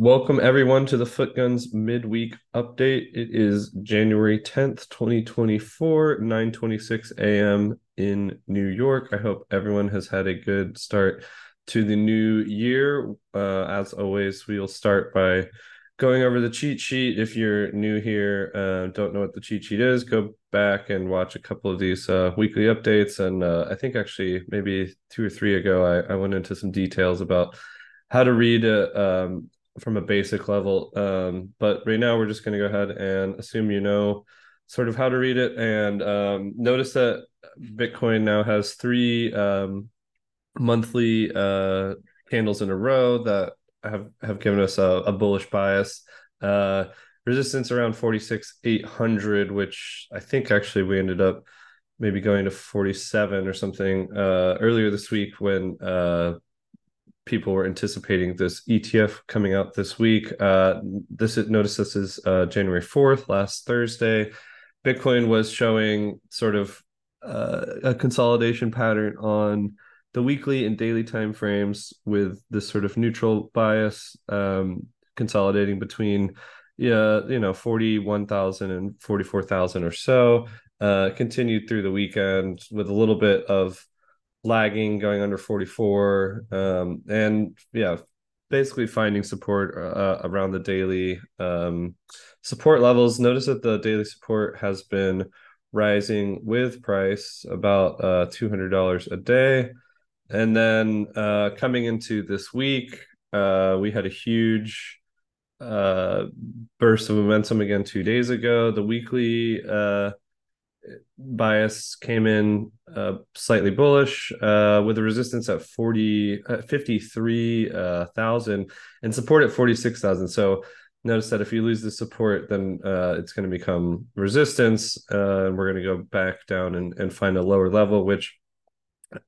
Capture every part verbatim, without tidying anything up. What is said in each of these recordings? Welcome everyone to the Footguns Midweek Update. It is January tenth, twenty twenty-four, nine twenty-six a.m. in New York. I hope everyone has had a good start to the new year. Uh, as always, we'll start by going over the cheat sheet. If you're new here, uh, don't know what the cheat sheet is, go back and watch a couple of these uh, weekly updates. And uh, I think actually maybe two or three ago, I, I went into some details about how to read a... Um, from a basic level, um, but right now we're just going to go ahead and assume you know sort of how to read it. And um, notice that Bitcoin now has three um, monthly uh, candles in a row that have, have given us a, a bullish bias. Uh, resistance around forty-six eight hundred, which I think actually we ended up maybe going to forty-seven or something uh, earlier this week when uh, people were anticipating this E T F coming out this week. Uh, this is, notice this is uh, January fourth, last Thursday. Bitcoin was showing sort of uh, a consolidation pattern on the weekly and daily timeframes with this sort of neutral bias, um, consolidating between yeah, you know, forty-one thousand and forty-four thousand or so. Uh, continued through the weekend with a little bit of lagging, going under forty-four, um, and yeah, basically finding support uh, around the daily um, support levels. Notice that the daily support has been rising with price about uh, two hundred dollars a day. And then uh, coming into this week, uh, we had a huge uh, burst of momentum again two days ago. The weekly uh, bias came in uh, slightly bullish uh, with a resistance at fifty-three thousand and support at forty-six thousand. So notice that if you lose the support, then uh, it's going to become resistance. Uh, we're going to go back down and, and find a lower level, which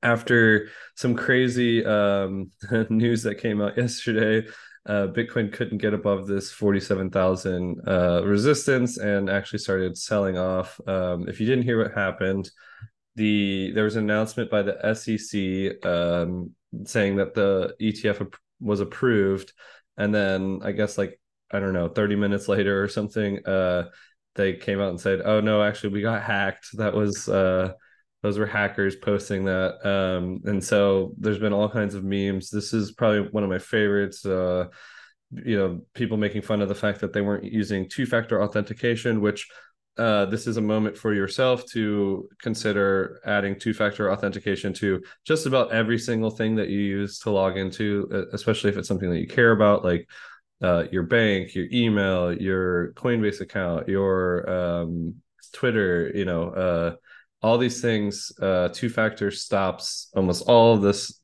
after some crazy um, news that came out yesterday, Uh, Bitcoin couldn't get above this forty-seven thousand uh, resistance and actually started selling off. Um, if you didn't hear what happened, the there was an announcement by the S E C um, saying that the E T F was approved. And then I guess like, I don't know, thirty minutes later or something, uh, they came out and said, oh, no, actually, we got hacked. That was uh, those were hackers posting that. Um, and so there's been all kinds of memes. This is probably one of my favorites. Uh, you know, people making fun of the fact that they weren't using two-factor authentication, which uh, this is a moment for yourself to consider adding two-factor authentication to just about every single thing that you use to log into, especially if it's something that you care about, like uh, your bank, your email, your Coinbase account, your um, Twitter, you know, uh, all these things. Uh, two-factor stops almost all of this.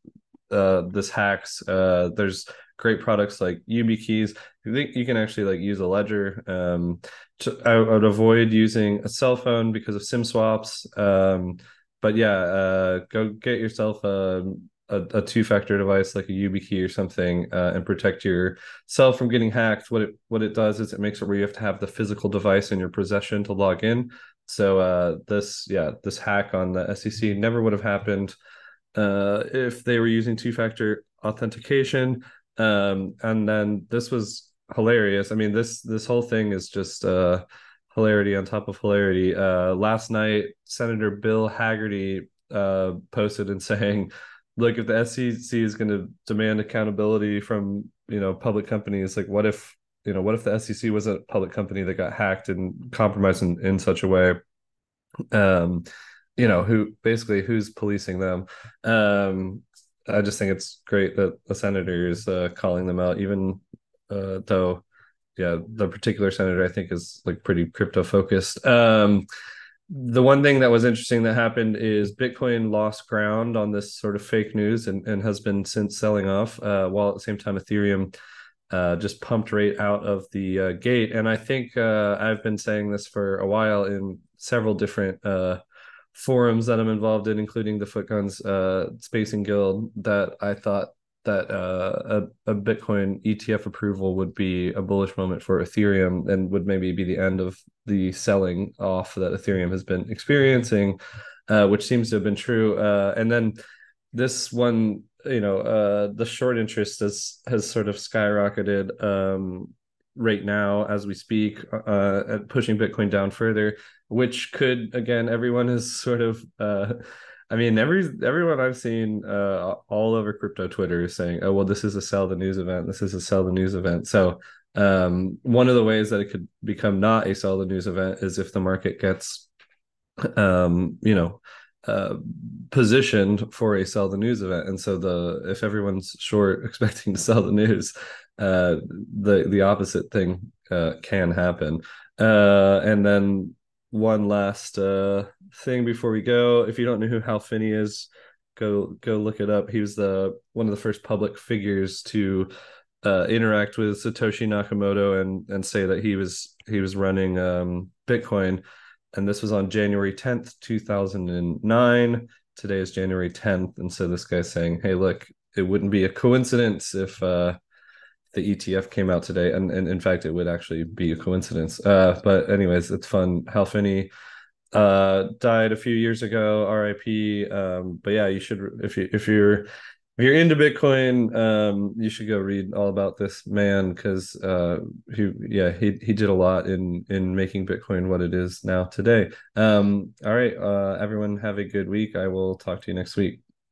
Uh, this hacks. Uh, there's great products like YubiKeys. I think you can actually like use a ledger. Um, to, I would avoid using a cell phone because of SIM swaps. Um, but yeah, uh, go get yourself a a, a two-factor device like a YubiKey or something, uh, and protect yourself from getting hacked. What it what it does is it makes it where you have to have the physical device in your possession to log in. So uh, this, yeah, this hack on the S E C never would have happened uh, if they were using two-factor authentication. Um, and then this was hilarious. I mean, this this whole thing is just uh, hilarity on top of hilarity. Uh, last night, Senator Bill Hagerty uh, posted and saying, "Look, if the S E C is going to demand accountability from you know public companies, like what if?" You know, what if the S E C was a public company that got hacked and compromised in, in such a way? Um, you know, who basically who's policing them? Um, I just think it's great that the senator is uh, calling them out, even uh, though, yeah, the particular senator I think is like pretty crypto focused. Um, the one thing that was interesting that happened is Bitcoin lost ground on this sort of fake news and, and has been since selling off, uh, while at the same time Ethereum Uh, just pumped right out of the uh, gate. And I think uh, I've been saying this for a while in several different uh, forums that I'm involved in, including the Footguns uh, Spacing Guild, that I thought that uh, a, a Bitcoin E T F approval would be a bullish moment for Ethereum and would maybe be the end of the selling off that Ethereum has been experiencing, uh, which seems to have been true. Uh, and then this one you know, uh, the short interest has has sort of skyrocketed um, right now as we speak, uh, at pushing Bitcoin down further, which could, again, everyone is sort of, uh, I mean, every everyone I've seen uh, all over crypto Twitter is saying, oh, well, this is a sell the news event. This is a sell the news event. So um, one of the ways that it could become not a sell the news event is if the market gets, um, you know, Uh, positioned for a sell the news event. And so the if everyone's short expecting to sell the news, uh, the the opposite thing uh, can happen. Uh, and then one last uh, thing before we go, if you don't know who Hal Finney is, go go look it up. He was the one of the first public figures to uh, interact with Satoshi Nakamoto and and say that he was he was running um, Bitcoin. And this was on January tenth, two thousand nine. Today is January tenth. And so this guy's saying, hey, look, it wouldn't be a coincidence if uh, the E T F came out today. And, and in fact, it would actually be a coincidence. Uh, but anyways, it's fun. Hal Finney uh, died a few years ago, R I P. Um, but yeah, you should, if, you, if you're if you're into Bitcoin, um, you should go read all about this man, because uh, he, yeah, he he did a lot in in making Bitcoin what it is now today. Um, all right, uh, everyone, have a good week. I will talk to you next week.